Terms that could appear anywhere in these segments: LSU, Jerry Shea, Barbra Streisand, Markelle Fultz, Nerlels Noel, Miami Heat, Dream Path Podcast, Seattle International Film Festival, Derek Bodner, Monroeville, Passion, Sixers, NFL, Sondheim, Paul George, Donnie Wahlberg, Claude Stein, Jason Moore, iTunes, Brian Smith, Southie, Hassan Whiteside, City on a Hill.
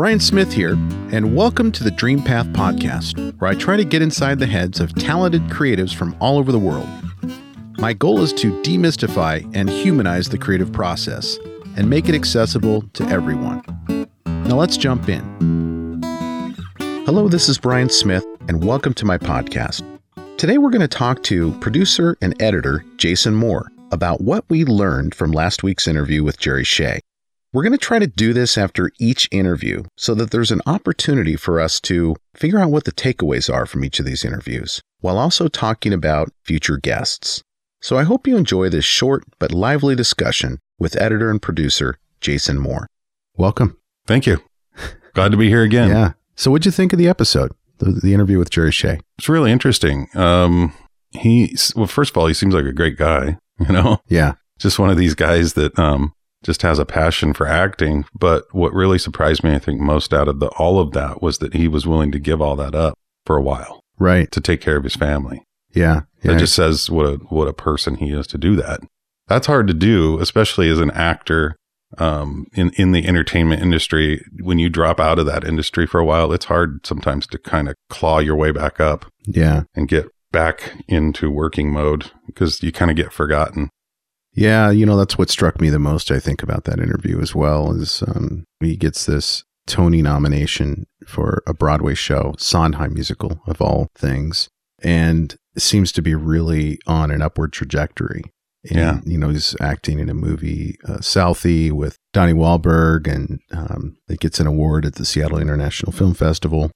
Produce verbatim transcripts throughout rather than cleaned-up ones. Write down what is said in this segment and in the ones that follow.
Brian Smith here, and welcome to the Dream Path Podcast, where I try to get inside the heads of talented creatives from all over the world. My goal is to demystify and humanize the creative process and make it accessible to everyone. Now let's jump in. Hello, this is Brian Smith, and welcome to my podcast. Today we're going to talk to producer and editor Jason Moore about what we learned from last week's interview with Jerry Shea. We're going to try to do this after each interview so that there's an opportunity for us to figure out what the takeaways are from each of these interviews, while also talking about future guests. So I hope you enjoy this short but lively discussion with editor and producer Jason Moore. Welcome. Thank you. Glad to be here again. Yeah. So what'd you think of the episode, the, the interview with Jerry Shea? It's really interesting. Um, he, well, first of all, he seems like a great guy, you know? Yeah. Just one of these guys that um, just has a passion for acting. But what really surprised me, I think most out of the, all of that was that he was willing to give all that up for a while. Right. To take care of his family. Yeah, yeah. It just says what a, what a person he is to do that. That's hard to do, especially as an actor um, in, in the entertainment industry. When you drop out of that industry for a while, it's hard sometimes to kind of claw your way back up. Yeah. And get back into working mode because you kind of get forgotten. Yeah. You know, that's what struck me the most, I think, about that interview as well is um, he gets this Tony nomination for a Broadway show, Sondheim musical of all things. And seems to be really on an upward trajectory. And, yeah. You know, he's acting in a movie, uh, Southie, with Donnie Wahlberg, and um, it gets an award at the Seattle International Film Festival,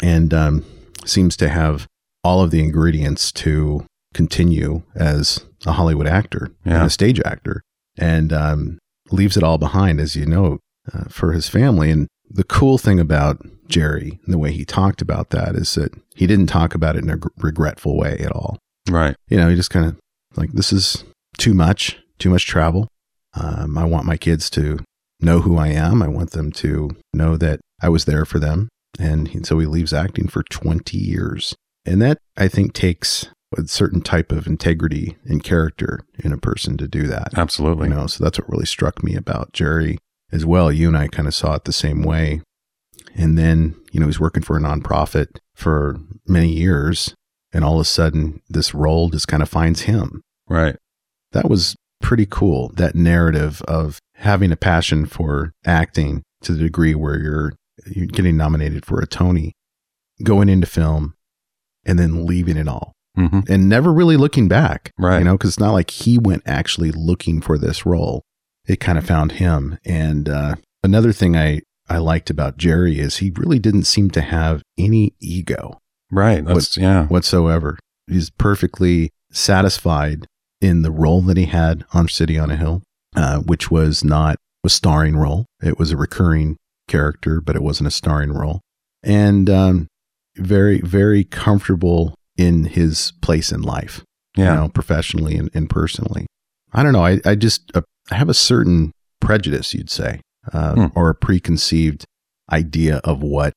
and um, seems to have all of the ingredients to continue as a Hollywood actor, yeah. and a stage actor, and um, leaves it all behind, as you know, uh, for his family. And the cool thing about Jerry and the way he talked about that is that he didn't talk about it in a g- regretful way at all. Right. You know, he just kind of like, this is too much, too much travel. Um, I want my kids to know who I am. I want them to know that I was there for them. And, he, and so he leaves acting for twenty years. And that, I think, takes a certain type of integrity and character in a person to do that. Absolutely. You know, so that's what really struck me about Jerry. As well, you and I kind of saw it the same way. And then, you know, he's working for a nonprofit for many years, and all of a sudden, this role just kind of finds him. Right. That was pretty cool, that narrative of having a passion for acting to the degree where you're, you're getting nominated for a Tony, going into film, and then leaving it all. Mm-hmm. And never really looking back. Right. You know, because it's not like he went actually looking for this role. It kind of found him. And uh, another thing I, I liked about Jerry is he really didn't seem to have any ego. Right. That's, what, yeah. Whatsoever. He's perfectly satisfied in the role that he had on City on a Hill, uh, which was not a starring role. It was a recurring character, but it wasn't a starring role. And um, very, very comfortable in his place in life, yeah. You know, professionally and, and personally. I don't know. I, I just... Uh, I have a certain prejudice, you'd say, uh, hmm. or a preconceived idea of what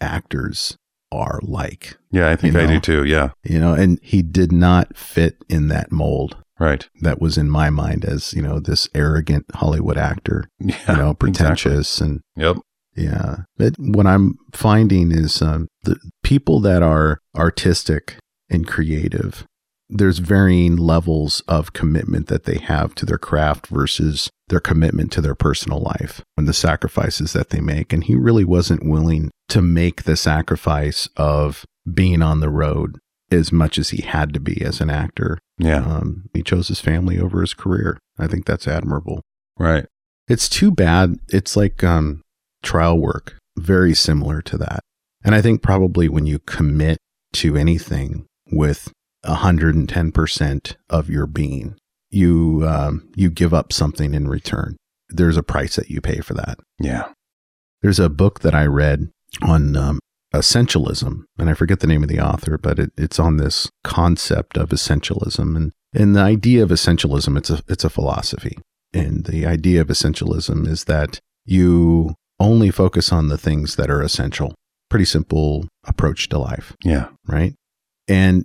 actors are like. Yeah, I think I do too. Yeah. You know, and he did not fit in that mold. Right. That was in my mind as, you know, this arrogant Hollywood actor, yeah, you know, pretentious. Exactly. And yep. Yeah. But what I'm finding is um, the people that are artistic and creative, there's varying levels of commitment that they have to their craft versus their commitment to their personal life and the sacrifices that they make. And he really wasn't willing to make the sacrifice of being on the road as much as he had to be as an actor. Yeah. Um, he chose his family over his career. I think that's admirable. Right. It's too bad. It's like um, trial work, very similar to that. And I think probably when you commit to anything with one hundred ten percent of your being, you um, you give up something in return. There's a price that you pay for that. Yeah. There's a book that I read on um, essentialism, and I forget the name of the author, but it, it's on this concept of essentialism. And, and the idea of essentialism, it's a, it's a philosophy. And the idea of essentialism is that you only focus on the things that are essential. Pretty simple approach to life. Yeah. Right? And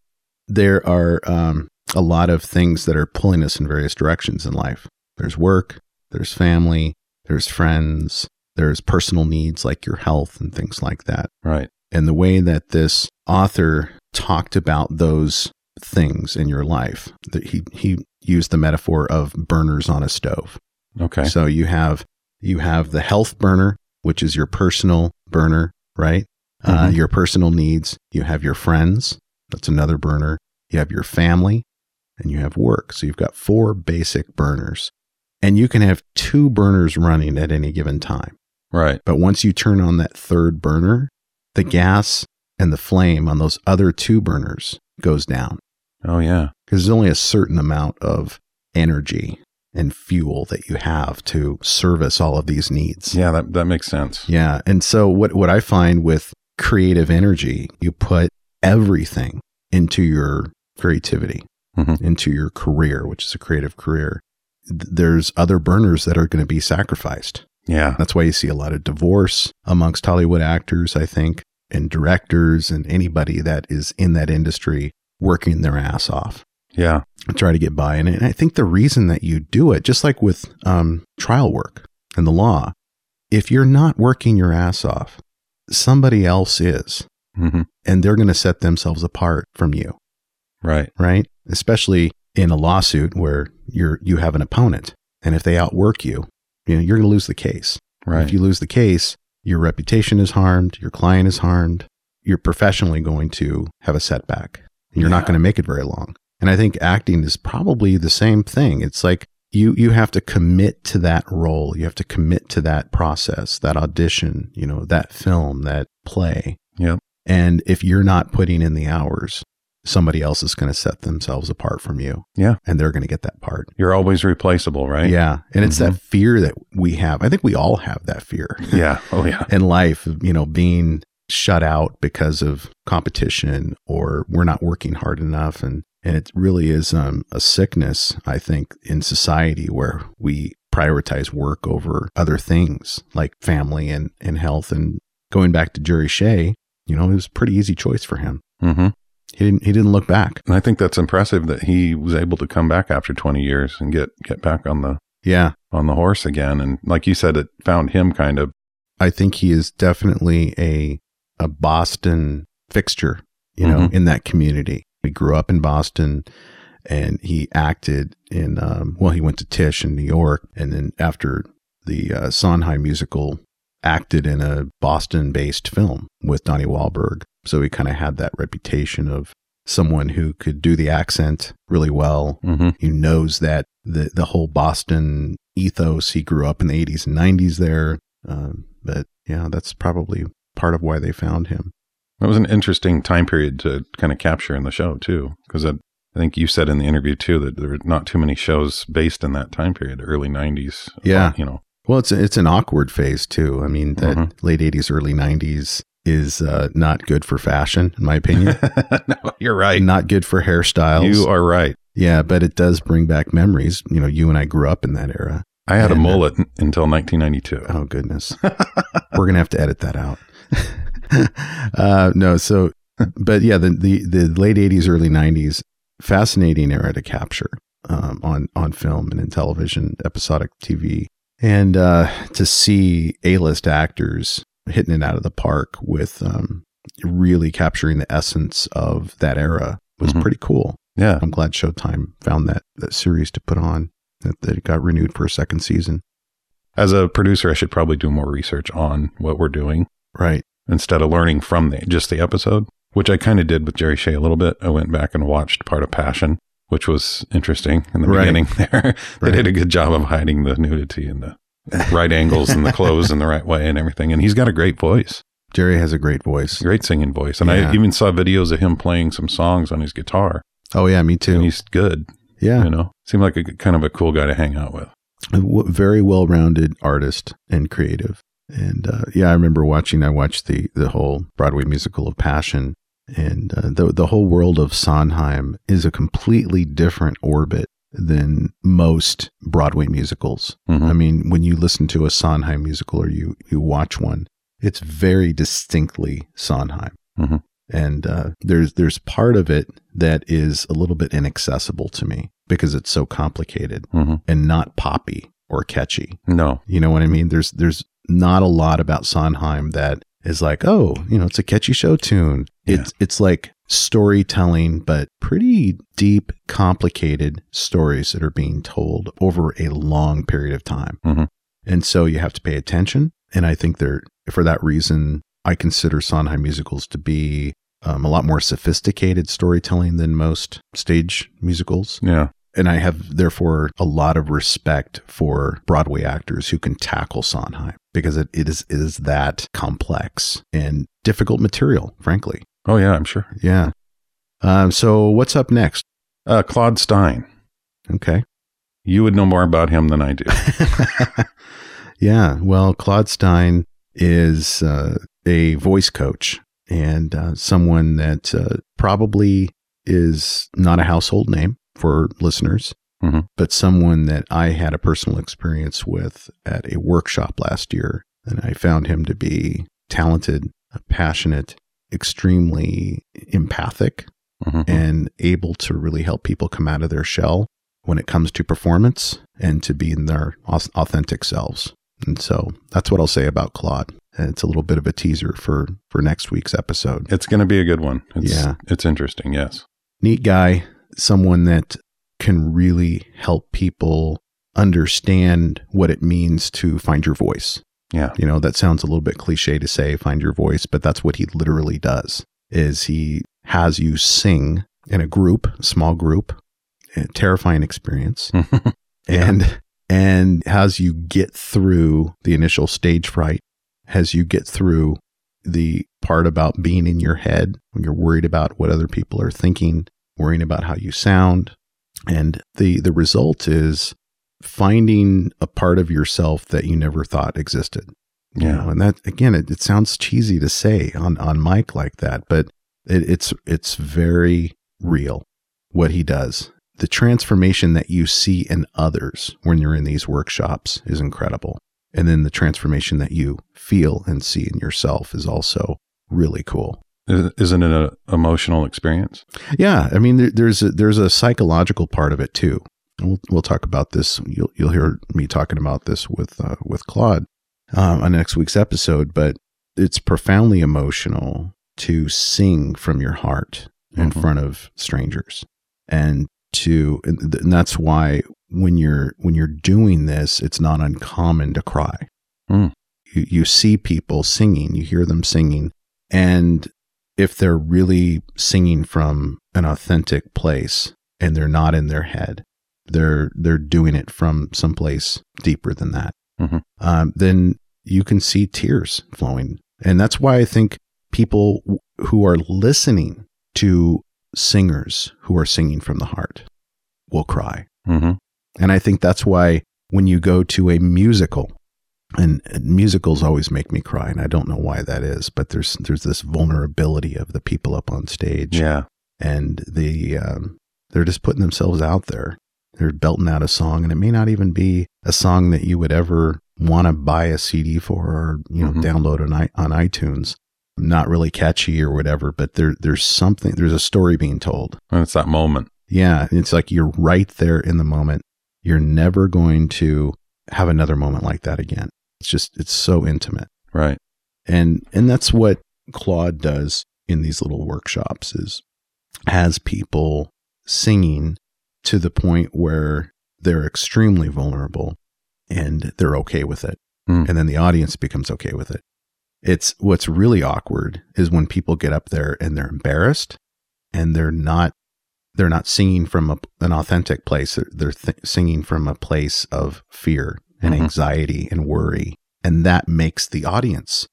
there are um, a lot of things that are pulling us in various directions in life. There's work, there's family, there's friends, There's personal needs like your health and things like that. Right. And the way that this author talked about those things in your life, that he, he used the metaphor of burners on a stove. Okay. So you have, you have the health burner, which is your personal burner, right? Mm-hmm. Uh, your personal needs. You have your friends. That's another burner. You have your family and you have work. So you've got four basic burners and you can have two burners running at any given time. Right. But once you turn on that third burner, the gas and the flame on those other two burners goes down. Oh, yeah. Because there's only a certain amount of energy and fuel that you have to service all of these needs. Yeah, that, that makes sense. Yeah. And so what, what I find with creative energy, you put everything into your creativity, mm-hmm. into your career, which is a creative career. There's other burners that are going to be sacrificed. Yeah. That's why you see a lot of divorce amongst Hollywood actors, I think, and directors and anybody that is in that industry working their ass off. Yeah. And try to get by. And I think the reason that you do it, just like with um, trial work and the law, if you're not working your ass off, somebody else is, mm-hmm. and they're going to set themselves apart from you. Right. Right. Especially in a lawsuit where you're, you have an opponent, and if they outwork you, you know, you're going to lose the case. Right. If you lose the case, your reputation is harmed. Your client is harmed. You're professionally going to have a setback. And you're yeah. not going to make it very long. And I think acting is probably the same thing. It's like you you have to commit to that role. You have to commit to that process, that audition, you know, that film, that play. Yeah. And if you're not putting in the hours, somebody else is going to set themselves apart from you. Yeah. And they're going to get that part. You're always replaceable, right? Yeah. And mm-hmm. it's that fear that we have. I think we all have that fear. Yeah. Oh, yeah. In life, you know, being shut out because of competition, or we're not working hard enough. And, and it really is um, a sickness, I think, in society where we prioritize work over other things like family and, and health. And going back to Jerry Shea, you know, it was a pretty easy choice for him. Mm-hmm. He didn't, he didn't look back. And I think that's impressive that he was able to come back after twenty years and get, get back on the, yeah, on the horse again. And like you said, it found him kind of. I think he is definitely a, a Boston fixture, you know, mm-hmm. in that community. He grew up in Boston and he acted in, um, well, he went to Tisch in New York. And then after the uh, Sondheim musical, acted in a Boston-based film with Donnie Wahlberg. So he kind of had that reputation of someone who could do the accent really well. Mm-hmm. He knows that the the whole Boston ethos. He grew up in the eighties and nineties there. Um, but yeah, that's probably part of why they found him. That was an interesting time period to kind of capture in the show too, because I, I think you said in the interview too that there were not too many shows based in that time period, early nineties. Yeah, you know. Well, it's a, it's an awkward phase too. I mean, that mm-hmm. late eighties, early nineties. Is uh, not good for fashion, in my opinion. No, you're right. Not good for hairstyles. You are right. Yeah, but it does bring back memories. You know, you and I grew up in that era. I had and, a mullet uh, until nineteen ninety-two. Oh, goodness. We're going to have to edit that out. uh, no, so, but yeah, the, the, the late eighties, early nineties, fascinating era to capture um, on, on film and in television, episodic T V. And uh, to see A-list actors hitting it out of the park with um, really capturing the essence of that era was mm-hmm. pretty cool. Yeah. I'm glad Showtime found that, that series to put on, that, that it got renewed for a second season. As a producer, I should probably do more research on what we're doing. Right. Instead of learning from the, just the episode, which I kind of did with Jerry Shea a little bit. I went back and watched part of Passion, which was interesting in the right. beginning there. They right. did a good job of hiding the nudity and the right angles and the clothes in the right way and everything. And he's got a great voice. Jerry has a great voice. Great singing voice. And yeah. I even saw videos of him playing some songs on his guitar. Oh, yeah, me too. And he's good. Yeah. You know, seemed like a kind of a cool guy to hang out with. A w- very well-rounded artist and creative. And uh, yeah, I remember watching, I watched the, the whole Broadway musical of Passion. And uh, the, the whole world of Sondheim is a completely different orbit than most Broadway musicals. Mm-hmm. I mean, when you listen to a Sondheim musical or you, you watch one, it's very distinctly Sondheim. Mm-hmm. And uh, there's there's part of it that is a little bit inaccessible to me because it's so complicated mm-hmm. and not poppy or catchy. No. You know what I mean? There's there's not a lot about Sondheim that is like, oh, you know, it's a catchy show tune. Yeah. It's, it's like storytelling, but pretty deep, complicated stories that are being told over a long period of time. Mm-hmm. And so you have to pay attention. And I think they're, for that reason, I consider Sondheim musicals to be um, a lot more sophisticated storytelling than most stage musicals. Yeah. And I have, therefore, a lot of respect for Broadway actors who can tackle Sondheim because it, it is it is that complex and difficult material, frankly. Oh, yeah, I'm sure. Yeah. Um, so what's up next? Uh, Claude Stein. Okay. You would know more about him than I do. Yeah. Well, Claude Stein is uh, a voice coach and uh, someone that uh, probably is not a household name for listeners, mm-hmm. but someone that I had a personal experience with at a workshop last year. And I found him to be talented, passionate, extremely empathic, mm-hmm. and able to really help people come out of their shell when it comes to performance and to being their authentic selves. And so that's what I'll say about Claude. And it's a little bit of a teaser for, for next week's episode. It's going to be a good one. It's, yeah. It's interesting. Yes. Neat guy. Someone that can really help people understand what it means to find your voice. Yeah. You know, that sounds a little bit cliche to say, find your voice, but that's what he literally does, is he has you sing in a group, small group, a terrifying experience, yeah. and and has you get through the initial stage fright, has you get through the part about being in your head when you're worried about what other people are thinking, worrying about how you sound. And the, the result is finding a part of yourself that you never thought existed. Yeah. You know, and that, again, it, it sounds cheesy to say on, on mic like that, but it, it's, it's very real what he does. The transformation that you see in others when you're in these workshops is incredible. And then the transformation that you feel and see in yourself is also really cool. Isn't it an emotional experience? Yeah. I mean, there, there's a, there's a psychological part of it too. And we'll, we'll talk about this. You'll, you'll hear me talking about this with, uh, with Claude uh, on next week's episode, but it's profoundly emotional to sing from your heart in mm-hmm. front of strangers. And to, and that's why when you're, when you're doing this, it's not uncommon to cry. Mm. You, you see people singing, you hear them singing, and if they're really singing from an authentic place and they're not in their head, they're they're doing it from someplace deeper than that, mm-hmm. um, then you can see tears flowing. And that's why I think people who are listening to singers who are singing from the heart will cry. Mm-hmm. And I think that's why when you go to a musical, And, and musicals always make me cry, and I don't know why that is, but there's there's this vulnerability of the people up on stage. Yeah. And the um, they're just putting themselves out there. They're belting out a song, and it may not even be a song that you would ever want to buy a C D for or, you know, mm-hmm. download on, I, on iTunes. Not really catchy or whatever, but there there's something, there's a story being told. And it's that moment. Yeah. It's like you're right there in the moment. You're never going to have another moment like that again. It's just, it's so intimate. Right. And, and that's what Claude does in these little workshops, is has people singing to the point where they're extremely vulnerable and they're okay with it. Mm. And then the audience becomes okay with it. It's what's really awkward is when people get up there and they're embarrassed and they're not, they're not singing from a, an authentic place. They're, they're th- singing from a place of fear and mm-hmm. anxiety and worry. And that makes the audience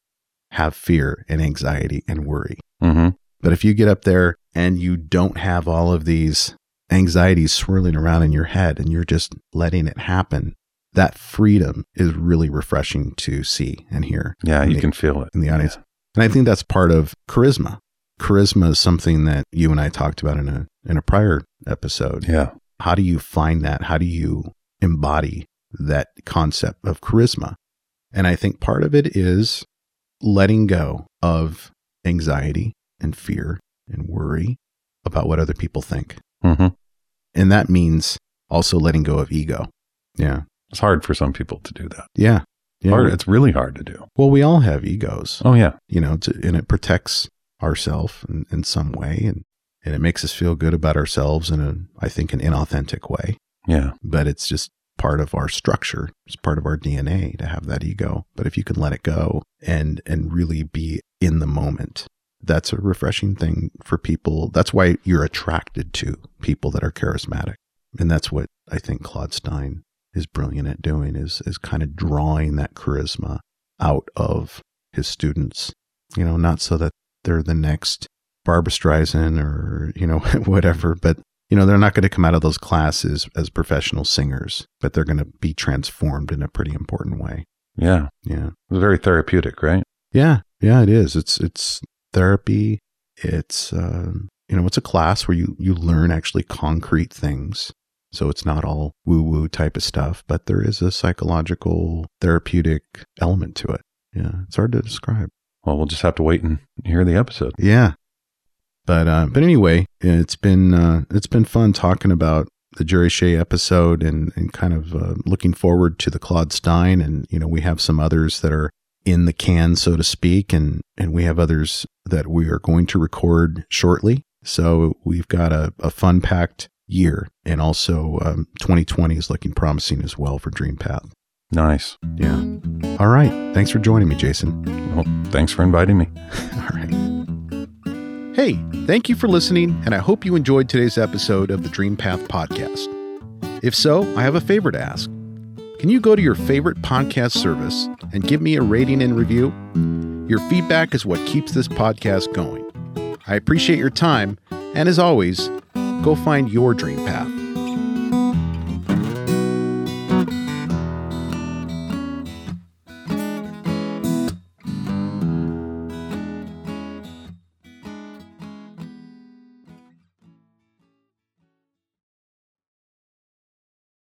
have fear and anxiety and worry. Mm-hmm. But if you get up there and you don't have all of these anxieties swirling around in your head and you're just letting it happen, that freedom is really refreshing to see and hear. Yeah, you the, can feel it in the audience. Yeah. And I think that's part of charisma. Charisma is something that you and I talked about in a in a prior episode. Yeah. How do you find that? How do you embody that concept of charisma? And I think part of it is letting go of anxiety and fear and worry about what other people think. Mm-hmm. And that means also letting go of ego. Yeah. It's hard for some people to do that. Yeah. Yeah. Hard, it's really hard to do. Well, we all have egos. Oh, yeah. You know, to, and it protects ourselves in, in some way, and, and it makes us feel good about ourselves in, a, I think, an inauthentic way. Yeah. But it's just part of our structure. It's part of our D N A to have that ego. But if you can let it go and and really be in the moment, that's a refreshing thing for people. That's why you're attracted to people that are charismatic. And that's what I think Claude Stein is brilliant at doing, is is kind of drawing that charisma out of his students, you know, not so that they're the next Barbra Streisand or, you know, whatever, but, you know, they're not going to come out of those classes as professional singers, but they're going to be transformed in a pretty important way. Yeah. Yeah. It's very therapeutic, right? Yeah. Yeah, it is. It's, it's therapy. It's, uh, you know, it's a class where you, you learn actually concrete things. So it's not all woo-woo type of stuff, but there is a psychological therapeutic element to it. Yeah. It's hard to describe. Well, we'll just have to wait and hear the episode. Yeah. But uh, but anyway, it's been uh, it's been fun talking about the Jerry Shea episode and, and kind of uh, looking forward to the Claude Stein. And, you know, we have some others that are in the can, so to speak, and, and we have others that we are going to record shortly. So we've got a, a fun-packed year, and also um, twenty twenty is looking promising as well for Dream Path. Nice. Yeah. All right. Thanks for joining me, Jason. Well, thanks for inviting me. All right. Hey, thank you for listening, and I hope you enjoyed today's episode of the Dream Path Podcast. If so, I have a favor to ask. Can you go to your favorite podcast service and give me a rating and review? Your feedback is what keeps this podcast going. I appreciate your time, and as always, go find your dream path.